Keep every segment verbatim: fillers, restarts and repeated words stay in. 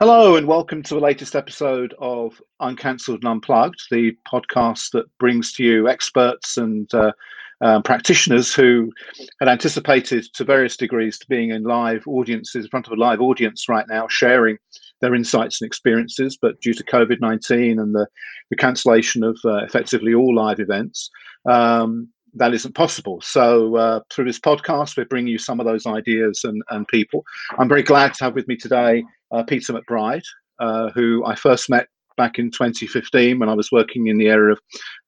Hello and welcome to the latest episode of Uncancelled and Unplugged, the podcast that brings to you experts and uh, uh, practitioners who had anticipated to various degrees to being in live audiences, in front of a live audience right now, sharing their insights and experiences. But due to COVID nineteen and the, the cancellation of uh, effectively all live events, um, that isn't possible. So uh, through this podcast, we're bringing you some of those ideas and, and people. I'm very glad to have with me today Uh, Peter McBride, uh, who I first met back in twenty fifteen when I was working in the area of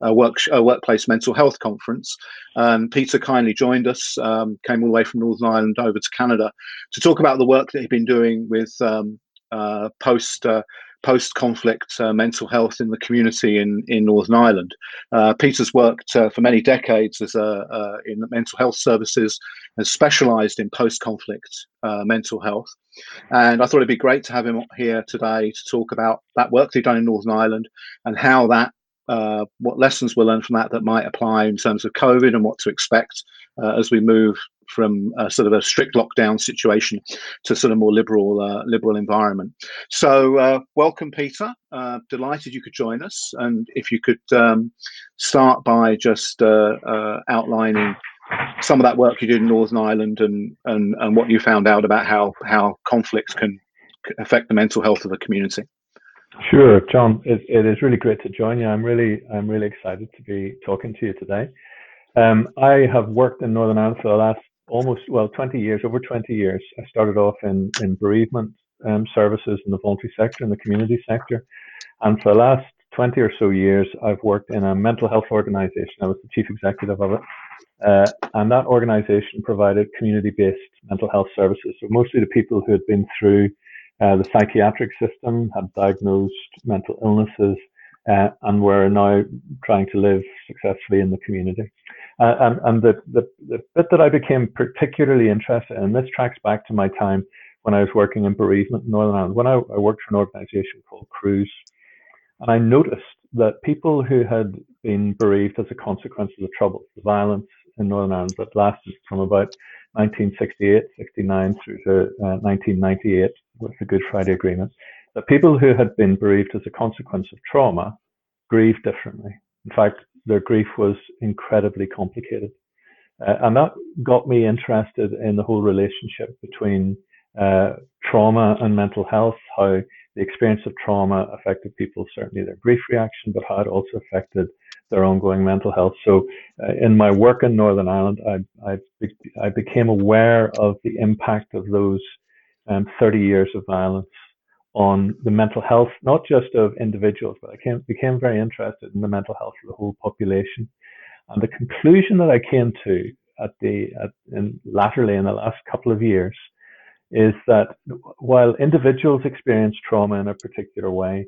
a, work, a workplace mental health conference. And Peter kindly joined us, um, came all the way from Northern Ireland over to Canada to talk about the work that he'd been doing with um, uh, post, uh, post-conflict uh, mental health in the community in, in Northern Ireland. Uh, Peter's worked uh, for many decades as a, uh, in the mental health services and specialised in post-conflict uh, mental health. And I thought it'd be great to have him here today to talk about that work they've done in Northern Ireland and how that, uh, what lessons were learned from that that might apply in terms of COVID and what to expect uh, as we move from uh, sort of a strict lockdown situation to sort of more liberal, uh, liberal environment. So uh, welcome, Peter. Uh, delighted you could join us. And if you could um, start by just uh, uh, outlining some of that work you did in Northern Ireland and, and, and what you found out about how, how conflicts can affect the mental health of a community. Sure, John. It, it is really great to join you. I'm really I'm really excited to be talking to you today. Um, I have worked in Northern Ireland for the last almost, well, twenty years, over twenty years. I started off in, in bereavement um, services in the voluntary sector, in the community sector. And for the last twenty or so years, I've worked in a mental health organisation. I was the chief executive of it. Uh, and that organisation provided community-based mental health services. So mostly to people who had been through uh, the psychiatric system, had diagnosed mental illnesses, uh, and were now trying to live successfully in the community. Uh, and and the, the, the bit that I became particularly interested in, and this tracks back to my time when I was working in bereavement in Northern Ireland, when I, I worked for an organisation called Cruise. And I noticed that people who had been bereaved as a consequence of the troubles, the violence in Northern Ireland that lasted from about nineteen sixty-eight, sixty-nine through to uh, nineteen ninety-eight with the Good Friday Agreement, that people who had been bereaved as a consequence of trauma grieved differently. In fact, their grief was incredibly complicated. Uh, and that got me interested in the whole relationship between uh, trauma and mental health, how the experience of trauma affected people, certainly their grief reaction, but how it also affected their ongoing mental health. So uh, in my work in Northern Ireland, I, I, be- I became aware of the impact of those um, thirty years of violence on the mental health, not just of individuals, but I came, became very interested in the mental health of the whole population. And the conclusion that I came to at the at, in, latterly in the last couple of years is that while individuals experience trauma in a particular way,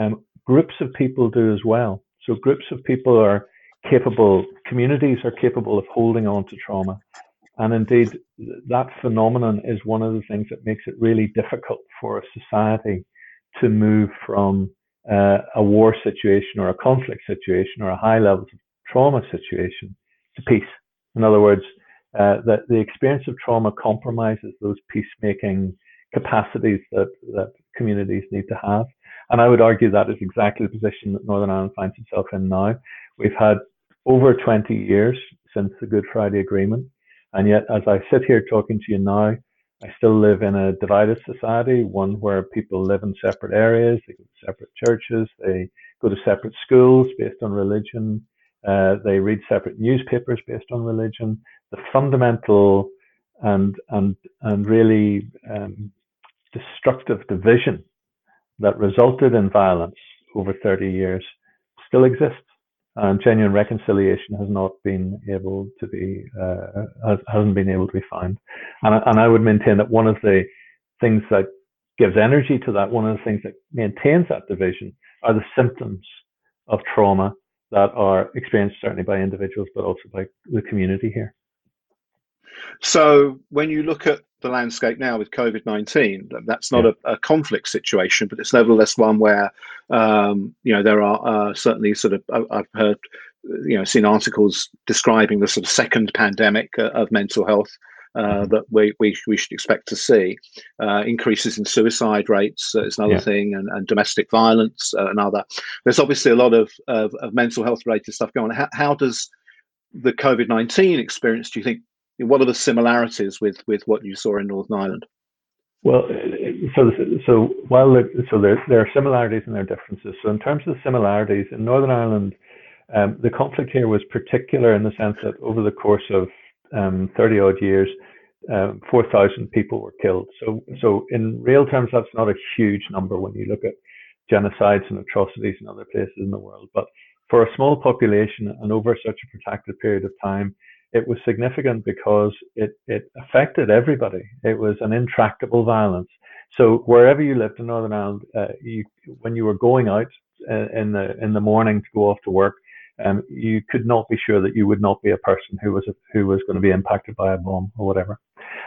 um, groups of people do as well. So groups of people are capable, communities are capable of holding on to trauma. And indeed, that phenomenon is one of the things that makes it really difficult for a society to move from uh, a war situation or a conflict situation or a high level of trauma situation to peace. In other words, Uh, that the experience of trauma compromises those peacemaking capacities that, that communities need to have. And I would argue that is exactly the position that Northern Ireland finds itself in now. We've had over twenty years since the Good Friday Agreement. And yet, as I sit here talking to you now, I still live in a divided society, one where people live in separate areas, they go to separate churches, they go to separate schools based on religion. Uh, they read separate newspapers based on religion. The fundamental and and and really um, destructive division that resulted in violence over thirty years still exists, and genuine reconciliation has not been able to be uh, has, hasn't been able to be found. And and I would maintain that one of the things that gives energy to that, one of the things that maintains that division, are the symptoms of trauma that are experienced certainly by individuals, but also by the community here. So when you look at the landscape now with COVID nineteen, that's not yeah. a, a conflict situation, but it's nevertheless one where, um, you know, there are uh, certainly sort of, I've heard, you know, seen articles describing the sort of second pandemic of mental health uh, that we, we we should expect to see. Uh, increases in suicide rates uh, is another yeah. thing, and, and domestic violence uh, another. There's obviously a lot of, of, of mental health related stuff going on. How, how does the COVID nineteen experience, do you think, what are the similarities with, with what you saw in Northern Ireland? Well, so so while there, so there there are similarities and there are differences. So in terms of the similarities, in Northern Ireland, um, the conflict here was particular in the sense that over the course of um, thirty odd years, um, four thousand people were killed. So so in real terms, that's not a huge number when you look at genocides and atrocities in other places in the world. But for a small population and over such a protracted period of time, it was significant because it, it affected everybody. It was an intractable violence. So wherever you lived in Northern Ireland, uh, you, when you were going out in the in the morning to go off to work, um, you could not be sure that you would not be a person who was a, who was going to be impacted by a bomb or whatever.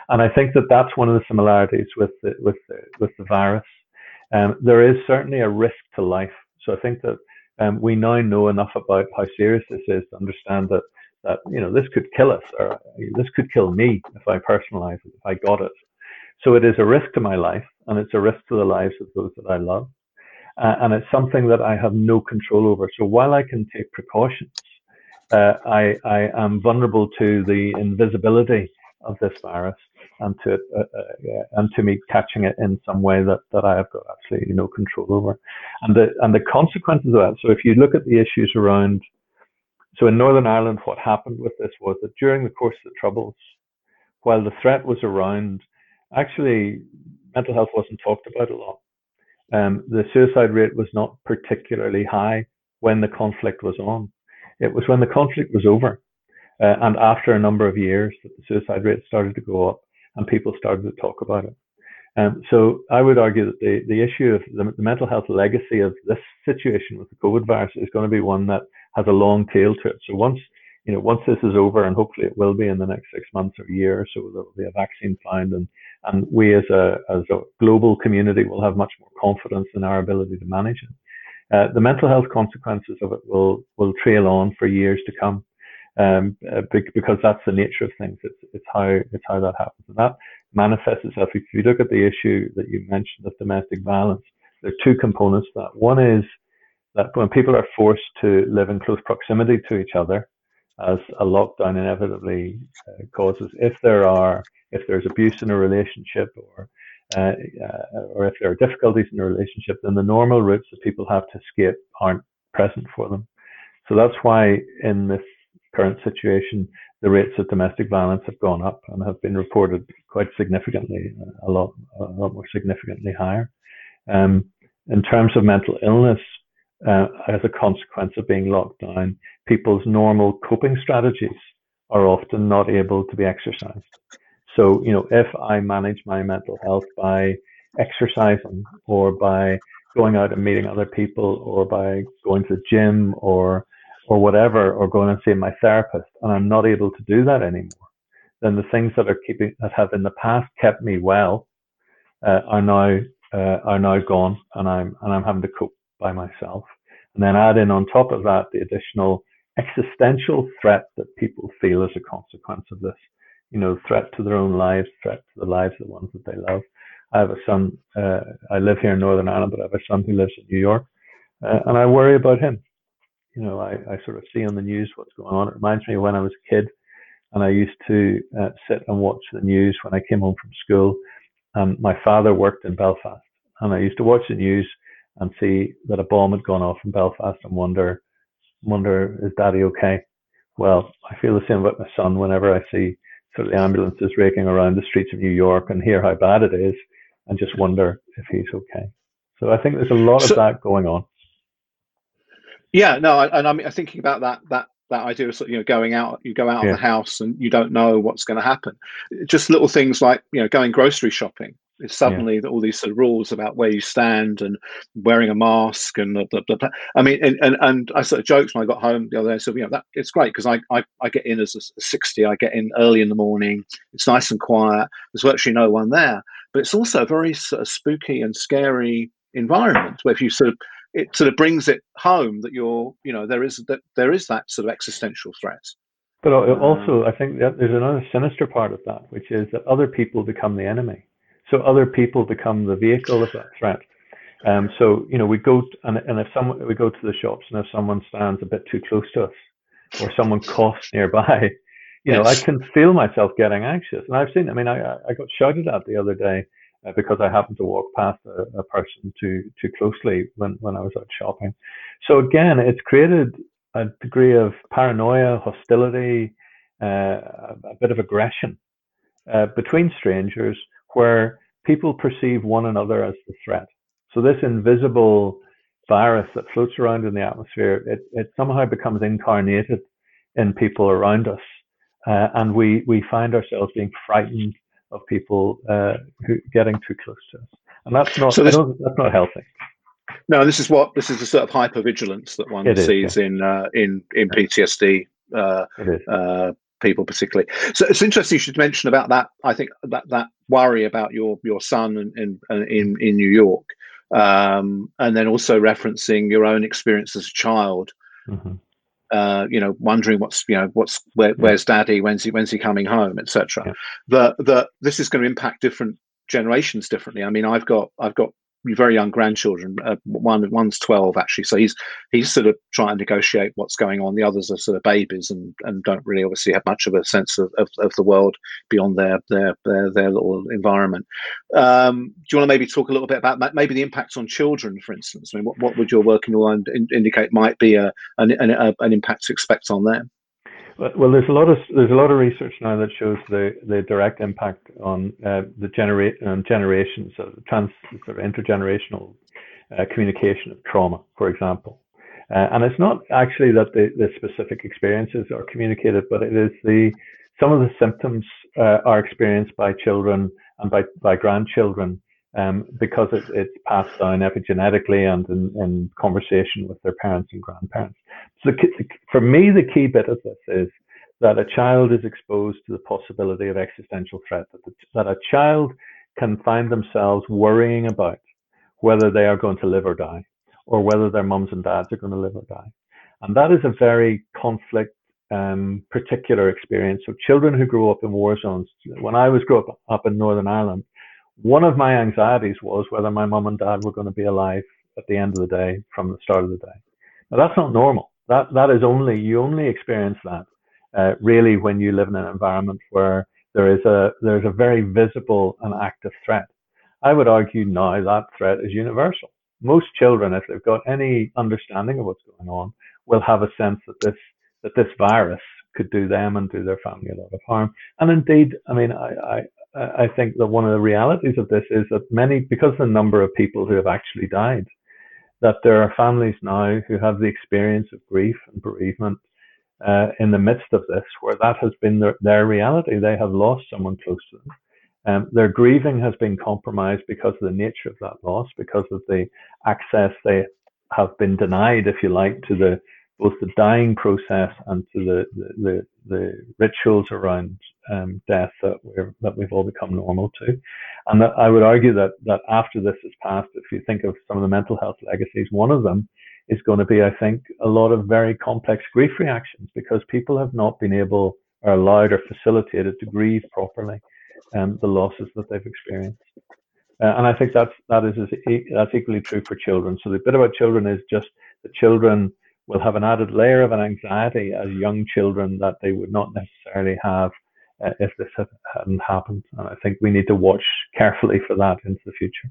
And I think that that's one of the similarities with the, with the, with the virus. Um, there is certainly a risk to life. So I think that um, we now know enough about how serious this is to understand that. That, you know, this could kill us, or this could kill me if I personalize it, if I got it. So it is a risk to my life, and it's a risk to the lives of those that I love. Uh, and it's something that I have no control over. So while I can take precautions, uh, I, I am vulnerable to the invisibility of this virus and to, uh, uh, and to me catching it in some way that, that I have got absolutely no control over. And the, and the consequences of that, so if you look at the issues around, so in Northern Ireland, what happened with this was that during the course of the Troubles, while the threat was around, actually mental health wasn't talked about a lot. Um, the suicide rate was not particularly high when the conflict was on. It was when the conflict was over uh, and after a number of years that the suicide rate started to go up and people started to talk about it. Um, so I would argue that the, the issue of the, the mental health legacy of this situation with the COVID virus is going to be one that has a long tail to it. So once, you know, once this is over, and hopefully it will be in the next six months or a year or so, there will be a vaccine found, and, and we as a, as a global community will have much more confidence in our ability to manage it. Uh, the mental health consequences of it will, will trail on for years to come. Um, because that's the nature of things. It's it's how it's how that happens, and that manifests itself. If you look at the issue that you mentioned of domestic violence, there are two components to that. One is that when people are forced to live in close proximity to each other, as a lockdown inevitably uh, causes, if there are if there's abuse in a relationship or uh, uh, or if there are difficulties in a relationship, then the normal routes that people have to escape aren't present for them. So that's why in this current situation, the rates of domestic violence have gone up and have been reported quite significantly, a lot, a lot more significantly higher. Um, in terms of mental illness, uh, as a consequence of being locked down, people's normal coping strategies are often not able to be exercised. So, you know, if I manage my mental health by exercising or by going out and meeting other people or by going to the gym or or whatever, or going and seeing my therapist, and I'm not able to do that anymore, then the things that are keeping that have in the past kept me well uh, are now uh, are now gone, and I'm and I'm having to cope by myself. And then add in on top of that the additional existential threat that people feel as a consequence of this, you know, threat to their own lives, threat to the lives of the ones that they love. I have a son. Uh, I live here in Northern Ireland, but I have a son who lives in New York, uh, and I worry about him. You know, I, I sort of see on the news what's going on. It reminds me of when I was a kid and I used to uh, sit and watch the news when I came home from school. Um, my father worked in Belfast and I used to watch the news and see that a bomb had gone off in Belfast and wonder, wonder, is daddy okay? Well, I feel the same about my son whenever I see sort of the ambulances raking around the streets of New York and hear how bad it is and just wonder if he's okay. So I think there's a lot of so- that going on. Yeah, no, I, and I'm thinking about that that that idea of sort of, you know, going out, you go out yeah. of the house and you don't know what's going to happen. Just little things like, you know, going grocery shopping. It's suddenly yeah. all these sort of rules about where you stand and wearing a mask and blah, blah, blah, blah. I mean, and, and and I sort of joked when I got home the other day. So, you know, that it's great because I, I I get in as a sixty. I get in early in the morning. It's nice and quiet. There's virtually no one there, but it's also a very sort of spooky and scary environment where if you sort of it sort of brings it home that you're, you know, there is that there is that sort of existential threat. But also, I think that there's another sinister part of that, which is that other people become the enemy. So other people become the vehicle of that threat. Um, so, you know, we go t- and, and if someone, we go to the shops, and if someone stands a bit too close to us, or someone coughs nearby, you know, yes. I can feel myself getting anxious. And I've seen, I mean, I, I got shouted at the other day uh, because I happened to walk past a, a person too too closely when, when I was out shopping. So again, it's created a degree of paranoia, hostility, uh, a bit of aggression uh, between strangers, where people perceive one another as the threat. So this invisible virus that floats around in the atmosphere, it, it somehow becomes incarnated in people around us. Uh, and we, we find ourselves being frightened of people uh, who, getting too close to us. And that's not, so this, that's not healthy. No, this is what, this is the sort of hypervigilance that one it sees is, yeah. in, uh, in, in P T S D uh, uh, people particularly. So it's interesting you should mention about that, I think, that, that worry about your, your son in, in, in, in New York. Um, and then also referencing your own experience as a child, mm-hmm. uh, you know, wondering what's, you know, what's, where, where's daddy, when's he, when's he coming home, et cetera. Yeah. The, the, this is going to impact different generations differently. I mean, I've got, I've got very young grandchildren. Uh, one, one's twelve actually. So he's, he's sort of trying to negotiate what's going on. The others are sort of babies and, and don't really obviously have much of a sense of, of, of the world beyond their, their, their, their little environment. Um, do you want to maybe talk a little bit about maybe the impacts on children, for instance? I mean, what, what would your work in your line indicate might be a, an, an, an impact to expect on them? Well, there's a lot of there's a lot of research now that shows the, the direct impact on uh, the genera- um, generations, so trans sort of intergenerational uh, communication of trauma, for example. Uh, and it's not actually that the, the specific experiences are communicated, but it is the some of the symptoms uh, are experienced by children and by, by grandchildren um, because it, it's passed down epigenetically and in, in conversation with their parents and grandparents. So the, for me, the key bit of this is that a child is exposed to the possibility of existential threat, that, the, that a child can find themselves worrying about whether they are going to live or die, or whether their mums and dads are going to live or die. And that is a very conflict um, particular experience. So children who grew up in war zones, when I was grew up, up in Northern Ireland, one of my anxieties was whether my mum and dad were going to be alive at the end of the day from the start of the day. Now, that's not normal. That that is only you only experience that uh, really when you live in an environment where there is a there is a very visible and active threat. I would argue now that threat is universal. Most children, if they've got any understanding of what's going on, will have a sense that this that this virus could do them and do their family a lot of harm. And indeed, I mean, I I, I think that one of the realities of this is that many, because the number of people who have actually died, that there are families now who have the experience of grief and bereavement uh, in the midst of this, where that has been their, their reality. They have lost someone close to them. Um, their grieving has been compromised because of the nature of that loss, because of the access they have been denied, if you like, to the both the dying process and to the the, the, the rituals around um, death that we're that we've all become normal to. And that I would argue that that after this is passed, if you think of some of the mental health legacies, one of them is going to be, I think, a lot of very complex grief reactions because people have not been able or allowed or facilitated to grieve properly um, the losses that they've experienced. Uh, and I think that's that is, is that's equally true for children. So the bit about children is just the children will have an added layer of an anxiety as young children that they would not necessarily have uh, if this hadn't happened. And I think we need to watch carefully for that into the future.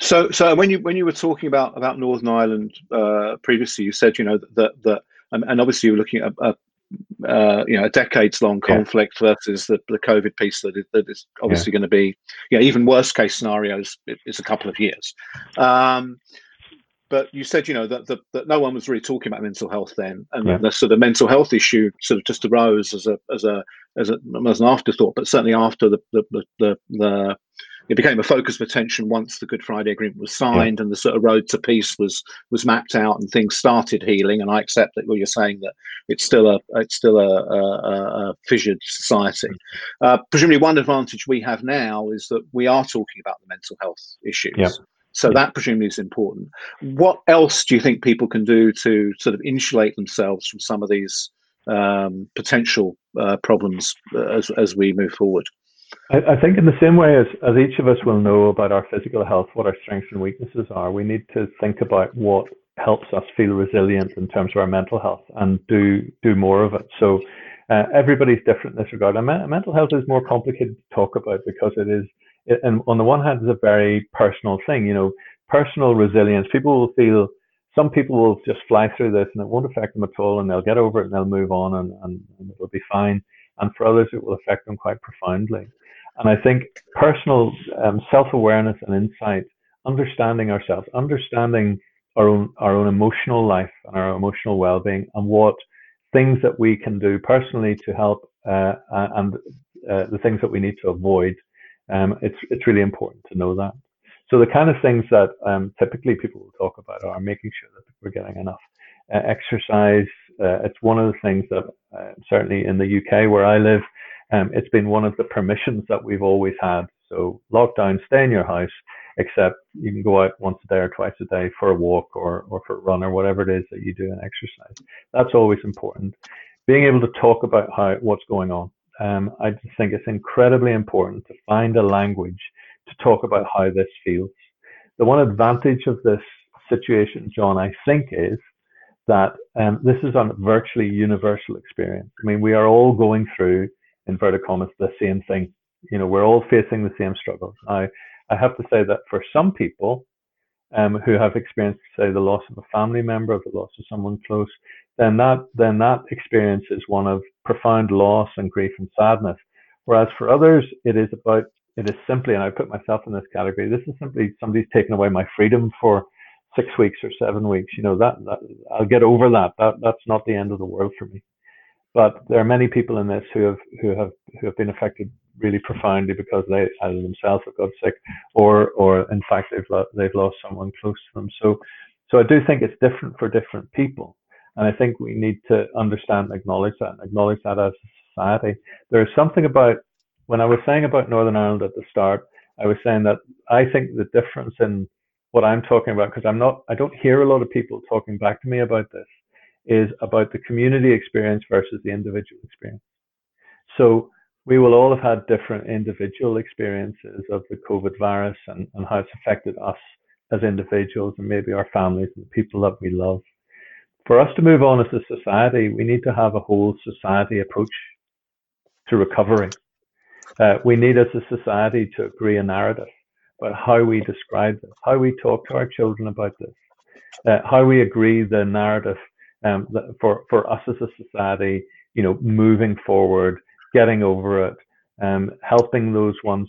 So, so when you when you were talking about about Northern Ireland uh, previously, you said you know that that and, and obviously you were looking at a, a uh, you know a decades long conflict yeah. versus the, the COVID piece that is, that is obviously yeah. going to be yeah even worst case scenarios it, it's a couple of years. Um, But you said, you know, that, that that no one was really talking about mental health then, and yeah. the sort of mental health issue sort of just arose as a as a as, a, as an afterthought. But certainly after the the, the the the it became a focus of attention once the Good Friday Agreement was signed, yeah. and the sort of road to peace was was mapped out, and things started healing. And I accept that well, you're saying that it's still a it's still a, a, a fissured society. Uh, presumably, one advantage we have now is that we are talking about the mental health issues. Yeah. So that presumably is important. What else do you think people can do to sort of insulate themselves from some of these um, potential uh, problems as as we move forward. I, I think in the same way as, as each of us will know about our physical health, what our strengths and weaknesses are, we need to think about what helps us feel resilient in terms of our mental health and do do more of it. So uh, everybody's different in this regard. And me- mental health is more complicated to talk about because it is, it, and on the one hand, it's a very personal thing, you know, personal resilience. People will feel, some people will just fly through this and it won't affect them at all and they'll get over it and they'll move on and, and, and it'll be fine. And for others, it will affect them quite profoundly. And I think personal um, self-awareness and insight, understanding ourselves, understanding our own our own emotional life and our emotional well-being, and what things that we can do personally to help, uh, and uh, the things that we need to avoid. Um, it's it's really important to know that. So the kind of things that um, typically people will talk about are making sure that we're getting enough uh, exercise. Uh, it's one of the things that uh, certainly in the U K where I live, um, it's been one of the permissions that we've always had. So lockdown, stay in your house, except you can go out once a day or twice a day for a walk or, or for a run or whatever it is that you do in exercise. That's always important. Being able to talk about how what's going on. Um, I just think it's incredibly important to find a language to talk about how this feels. The one advantage of this situation, John, I think is that um, this is a virtually universal experience. I mean, we are all going through, inverted commas, the same thing. You know, we're all facing the same struggles. Now, I have to say that for some people um, who have experienced, say, the loss of a family member or the loss of someone close, then that then that experience is one of profound loss and grief and sadness. Whereas for others, it is about, it is simply, and I put myself in this category, this is simply somebody's taken away my freedom for six weeks or seven weeks. You know, that, that I'll get over that. that. That's not the end of the world for me. But there are many people in this who have who have who have been affected really profoundly because they either themselves have got sick, or or in fact they've lo- they've lost someone close to them. So so I do think it's different for different people, and I think we need to understand, and acknowledge that, and acknowledge that as a society. There is something about, when I was saying about Northern Ireland at the start, I was saying that I think the difference in what I'm talking about, because I'm not, I don't hear a lot of people talking back to me about this, is about the community experience versus the individual experience. So we will all have had different individual experiences of the COVID virus and, and how it's affected us as individuals and maybe our families and the people that we love. For us to move on as a society, we need to have a whole society approach to recovery. Uh, we need as a society to agree a narrative about how we describe this, how we talk to our children about this, uh, how we agree the narrative Um, for, for us as a society, you know, moving forward, getting over it, um, helping those ones,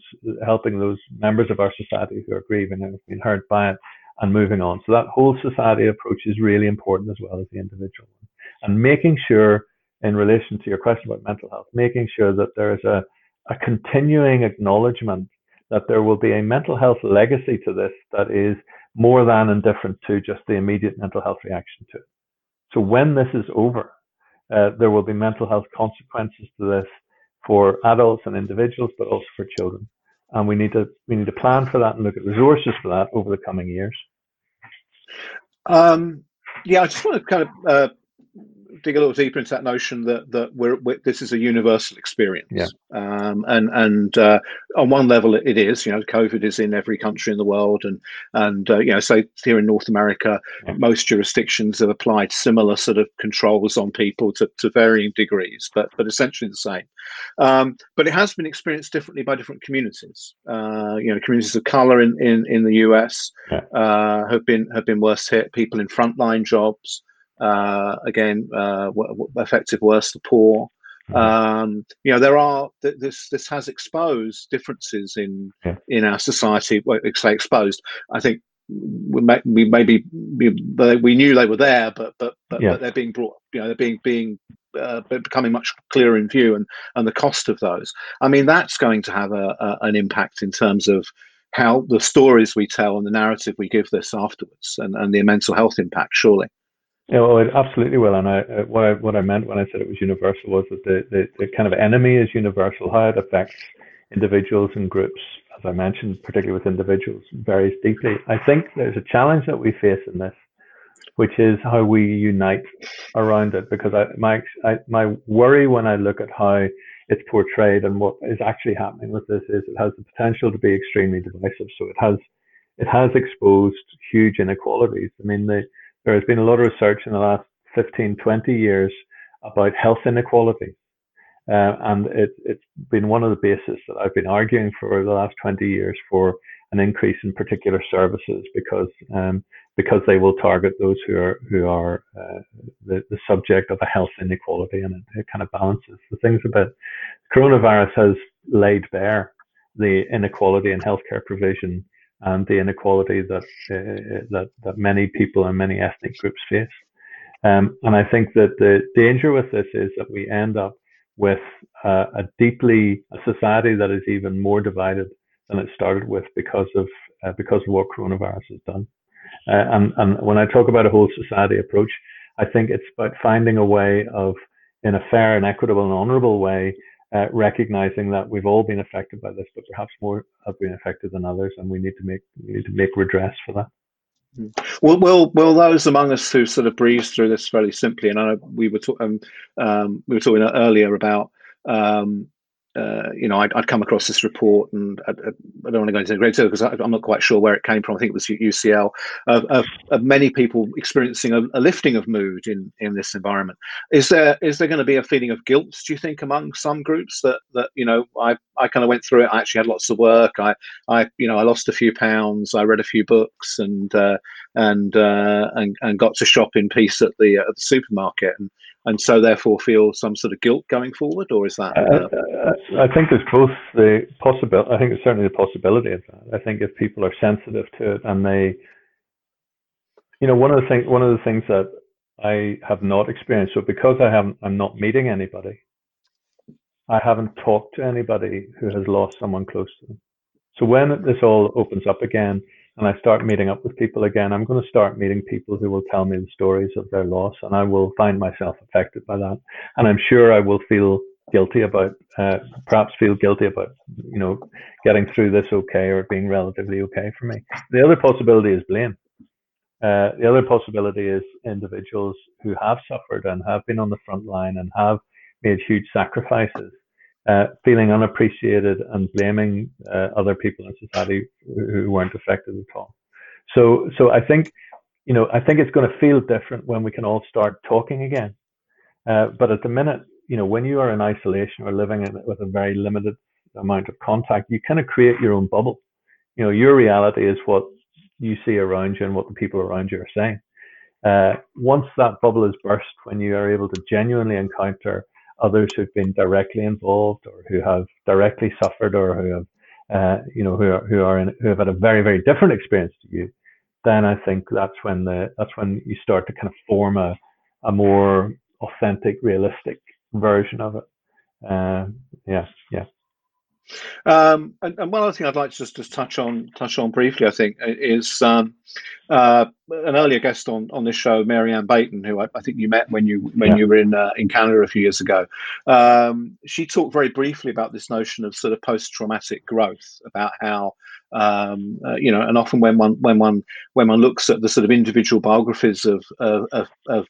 helping those members of our society who are grieving and have been hurt by it, and moving on. So that whole society approach is really important as well as the individual one. And making sure, in relation to your question about mental health, making sure that there is a, a continuing acknowledgement that there will be a mental health legacy to this that is more than indifferent to just the immediate mental health reaction to it. So when this is over, uh, there will be mental health consequences to this for adults and individuals, but also for children. And we need to we need to plan for that and look at resources for that over the coming years. Um, yeah, I just want to kind of uh, dig a little deeper into that notion that that we're, we're this is a universal experience. Yeah. Um, and and uh, on one level, it is. You know, COVID is in every country in the world, and and uh, you know, say here in North America, yeah. most jurisdictions have applied similar sort of controls on people to, to varying degrees, but but essentially the same. Um, but it has been experienced differently by different communities. Uh, you know, communities of color in in, in the U S yeah. uh, have been have been worse hit. People in frontline jobs. Uh, again, uh, w- w- effective worse the poor. Um, you know, there are th- this. This has exposed differences in yeah. in our society. Well, say exposed. I think we may, we maybe we, we knew they were there, but but but, yeah. but they're being brought. You know, they're being being uh, becoming much clearer in view, and and the cost of those. I mean, that's going to have a, a an impact in terms of how the stories we tell and the narrative we give this afterwards, and and the mental health impact, surely. Yeah, well, it absolutely will. And I, uh, what I what I meant when I said it was universal was that the, the, the kind of enemy is universal. How it affects individuals and groups, as I mentioned, particularly with individuals, varies deeply. I think there's a challenge that we face in this, which is how we unite around it. Because I, my I, my worry when I look at how it's portrayed and what is actually happening with this is it has the potential to be extremely divisive. So it has it has exposed huge inequalities. I mean, the, there has been a lot of research in the last fifteen, twenty years about health inequality. Uh, and it, it's been one of the bases that I've been arguing for the last twenty years for an increase in particular services, because um, because they will target those who are who are uh, the, the subject of a health inequality, and it, it kind of balances the things a bit. Coronavirus has laid bare the inequality in healthcare provision and the inequality that uh, that that many people and many ethnic groups face. Um, and I think that the danger with this is that we end up with uh, a deeply a society that is even more divided than it started with because of uh, because of what coronavirus has done. Uh, and, and when I talk about a whole society approach, I think it's about finding a way of, in a fair and equitable and honourable way, uh, recognising that we've all been affected by this, but perhaps more have been affected than others, and we need to make we need to make redress for that. Well, well, well. Those among us who sort of breeze through this fairly simply, and I know we were talking, um, um, we were talking earlier about, um, uh, you know, I'd, I'd come across this report, and I, I don't want to go into great detail because I, I'm not quite sure where it came from. I think it was U C L. Of, of, of many people experiencing a, a lifting of mood in, in this environment. Is there is there going to be a feeling of guilt, do you think, among some groups that that you know? I I kind of went through it. I actually had lots of work. I, I, you know, I lost a few pounds. I read a few books, and uh, and, uh, and and got to shop in peace at the at the supermarket, and, and so therefore feel some sort of guilt going forward. Or is that? Uh, I, I think there's both the possibility. I think there's certainly the possibility of that. I think if people are sensitive to it, and they, you know, one of the things one of the things that I have not experienced. So because I haven't, I'm not meeting anybody. I haven't talked to anybody who has lost someone close to them. So when this all opens up again and I start meeting up with people again, I'm going to start meeting people who will tell me the stories of their loss, and I will find myself affected by that. And I'm sure I will feel guilty about, uh, perhaps feel guilty about, you know, getting through this okay, or being relatively okay for me. The other possibility is blame. Uh, the other possibility is individuals who have suffered and have been on the front line and have made huge sacrifices, uh, feeling unappreciated and blaming uh, other people in society who weren't affected at all. So, so I think, you know, I think it's going to feel different when we can all start talking again. Uh, but at the minute, you know, when you are in isolation or living in, with a very limited amount of contact, you kind of create your own bubble. You know, your reality is what you see around you and what the people around you are saying. Uh, once that bubble is burst, when you are able to genuinely encounter others who've been directly involved, or who have directly suffered, or who have, uh, you know, who are who are in, who have had a very, very different experience to you, then I think that's when the that's when you start to kind of form a a more authentic, realistic version of it. Uh, yeah, yeah. Um, and, and one other thing I'd like to just, just touch on touch on briefly, I think, is um, uh, an earlier guest on, on this show, Mary Ann Baton, who I, I think you met when you when yeah. you were in uh, in Canada a few years ago. Um, she talked very briefly about this notion of sort of post-traumatic growth, about how um, uh, you know, and often when one when one when one looks at the sort of individual biographies of of, of, of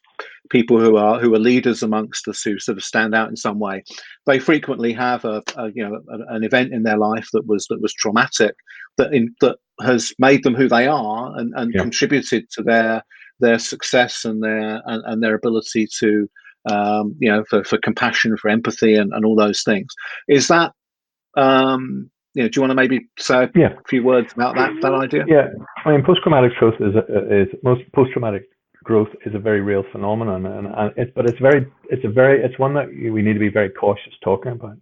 people who are who are leaders amongst us, who sort of stand out in some way, they frequently have a, a you know an event in their life that was that was traumatic, that in that has made them who they are, and, and yeah. contributed to their their success and their and, and their ability to um, you know for, for compassion, for empathy, and, and all those things. Is that um, you know? Do you want to maybe say yeah. a few words about that that idea? Yeah, I mean, post-traumatic growth is a, is most post-traumatic growth is a very real phenomenon, and, and it's but it's very it's a very it's one that we need to be very cautious talking about.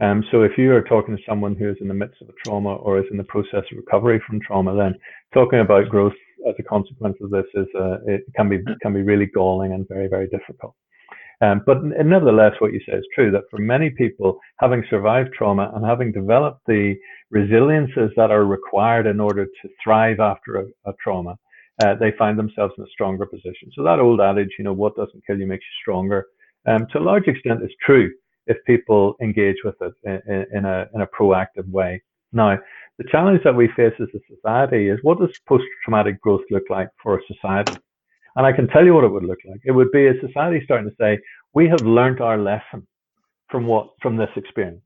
Um, so if you are talking to someone who is in the midst of a trauma or is in the process of recovery from trauma, then talking about growth as a consequence of this is uh, it can be can be really galling and very, very difficult. Um, but nevertheless, what you say is true, that for many people, having survived trauma and having developed the resiliences that are required in order to thrive after a, a trauma, uh, they find themselves in a stronger position. So that old adage, you know, what doesn't kill you makes you stronger, um, to a large extent is true, if people engage with it in, in, a, in a proactive way. Now, the challenge that we face as a society is, what does post-traumatic growth look like for a society? And I can tell you what it would look like. It would be a society starting to say, we have learnt our lesson from what from this experience.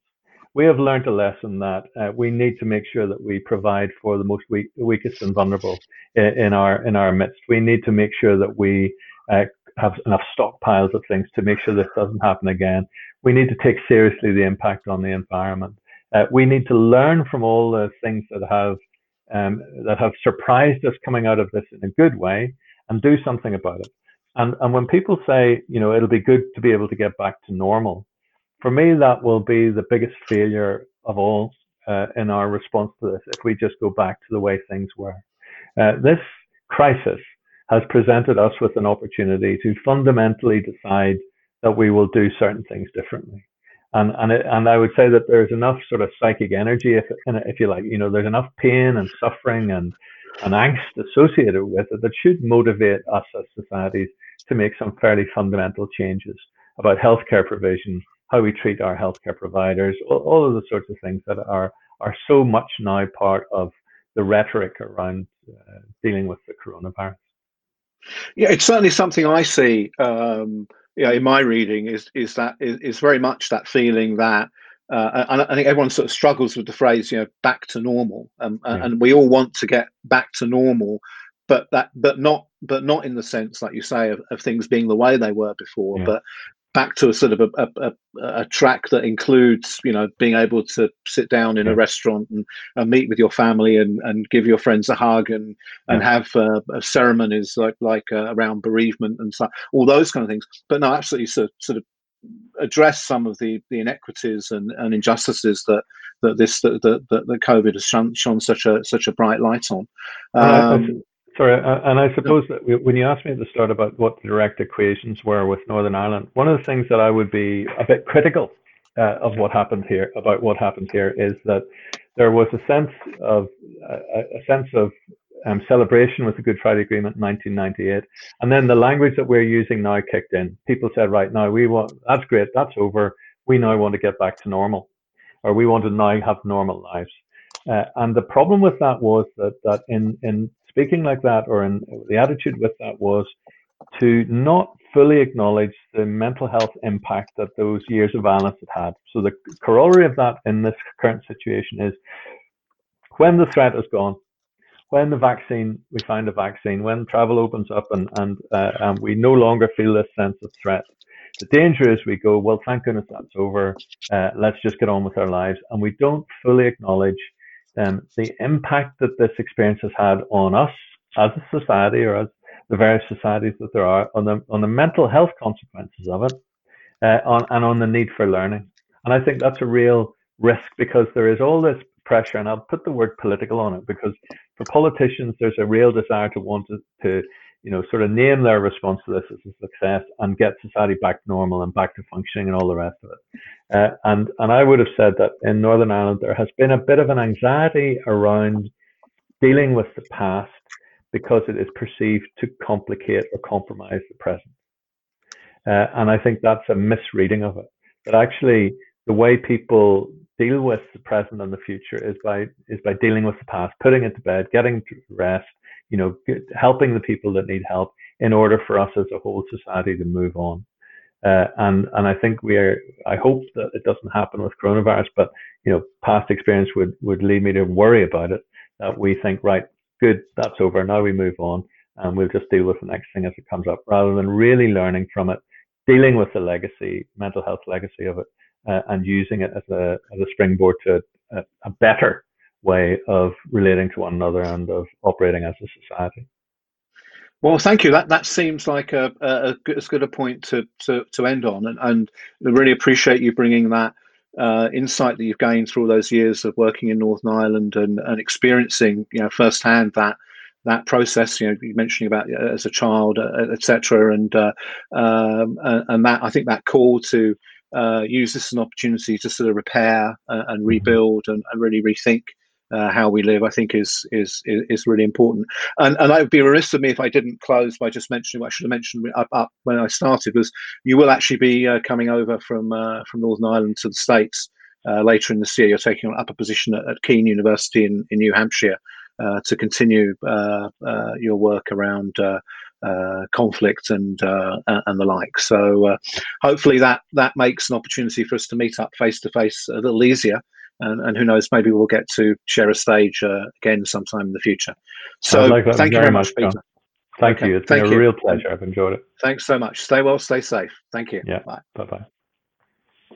We have learnt a lesson that uh, we need to make sure that we provide for the most weak, weakest and vulnerable in, in our in our midst. We need to make sure that we uh, have enough stockpiles of things to make sure this doesn't happen again. We need to take seriously the impact on the environment. Uh, we need to learn from all the things that have um, that have surprised us coming out of this in a good way, and do something about it. And and when people say, you know, it'll be good to be able to get back to normal, for me, that will be the biggest failure of all uh, in our response to this, if we just go back to the way things were. Uh, this crisis has presented us with an opportunity to fundamentally decide that we will do certain things differently. And and it, and I would say that there's enough sort of psychic energy, if if you like, you know, there's enough pain and suffering and, and angst associated with it that should motivate us as societies to make some fairly fundamental changes about healthcare provision, how we treat our healthcare providers, all of the sorts of things that are are so much now part of the rhetoric around uh, dealing with the coronavirus. Yeah, it's certainly something I see um, you know, in my reading is is that is, is very much that feeling that, uh, and I think everyone sort of struggles with the phrase, you know, back to normal, um, yeah. and we all want to get back to normal, but that but not but not in the sense, like you say, of, of things being the way they were before, yeah. but back to a sort of a, a, a track that includes, you know, being able to sit down in yeah. a restaurant and, and meet with your family and, and give your friends a hug and yeah. and have uh, ceremonies like like uh, around bereavement and stuff, all those kind of things. But no, absolutely, so, sort of address some of the, the inequities and, and injustices that that this that that, that COVID has shone, shone such a such a bright light on. Um, yeah, Sorry, and I suppose that when you asked me at the start about what the direct equations were with Northern Ireland, one of the things that I would be a bit critical uh, of what happened here, about what happened here, is that there was a sense of a, a sense of um, celebration with the Good Friday Agreement in nineteen ninety-eight, and then the language that we're using now kicked in. People said, right now we want that's great, that's over. We now want to get back to normal, or we want to now have normal lives. Uh, and the problem with that was that that in in speaking like that, or in the attitude with that, was to not fully acknowledge the mental health impact that those years of violence had had. So the corollary of that in this current situation is, when the threat is gone, when the vaccine, we find a vaccine, when travel opens up and, and, uh, and we no longer feel this sense of threat, the danger is we go, well, thank goodness that's over, uh, let's just get on with our lives. And we don't fully acknowledge Um, the impact that this experience has had on us as a society, or as the various societies that there are, on the on the mental health consequences of it, uh, on and on the need for learning. And I think that's a real risk, because there is all this pressure, and I'll put the word political on it, because for politicians there's a real desire to want to, to you know, sort of name their response to this as a success and get society back to normal and back to functioning and all the rest of it. Uh, and and I would have said that in Northern Ireland there has been a bit of an anxiety around dealing with the past, because it is perceived to complicate or compromise the present. Uh, and I think that's a misreading of it. But actually, the way people deal with the present and the future is by is by dealing with the past, putting it to bed, getting to rest, you know, helping the people that need help, in order for us as a whole society to move on. Uh, and and I think we are, I hope that it doesn't happen with coronavirus, but, you know, past experience would, would lead me to worry about it, that we think, right, good, that's over, now we move on, and we'll just deal with the next thing as it comes up, rather than really learning from it, dealing with the legacy, mental health legacy of it, uh, and using it as a, as a springboard to a, a better way of relating to one another and of operating as a society. Well, thank you. That that seems like a, a, a as good a point to, to, to end on, and, and I really appreciate you bringing that uh, insight that you've gained through all those years of working in Northern Ireland and, and experiencing, you know, firsthand that that process. You know, you mentioning about uh, as a child, uh, et cetera, and uh, um, and that I think that call to uh, use this as an opportunity to sort of repair uh, and rebuild and, and really rethink Uh, how we live, I think, is is is really important. And and I would be remiss of me if I didn't close by just mentioning what I should have mentioned up, up when I started, was you will actually be uh, coming over from uh, from Northern Ireland to the States uh, later in this year. You're taking on up a position at, at Keene University in, in New Hampshire uh, to continue uh, uh, your work around uh, uh, conflict and uh, and the like. So uh, hopefully that that makes an opportunity for us to meet up face to face a little easier. And, and who knows, maybe we'll get to share a stage uh, again sometime in the future. So like thank you very much, Peter. John. Thank okay. you. It's thank been a you. real pleasure. I've enjoyed it. Thanks so much. Stay well, stay safe. Thank you. Yeah. Bye. Bye-bye.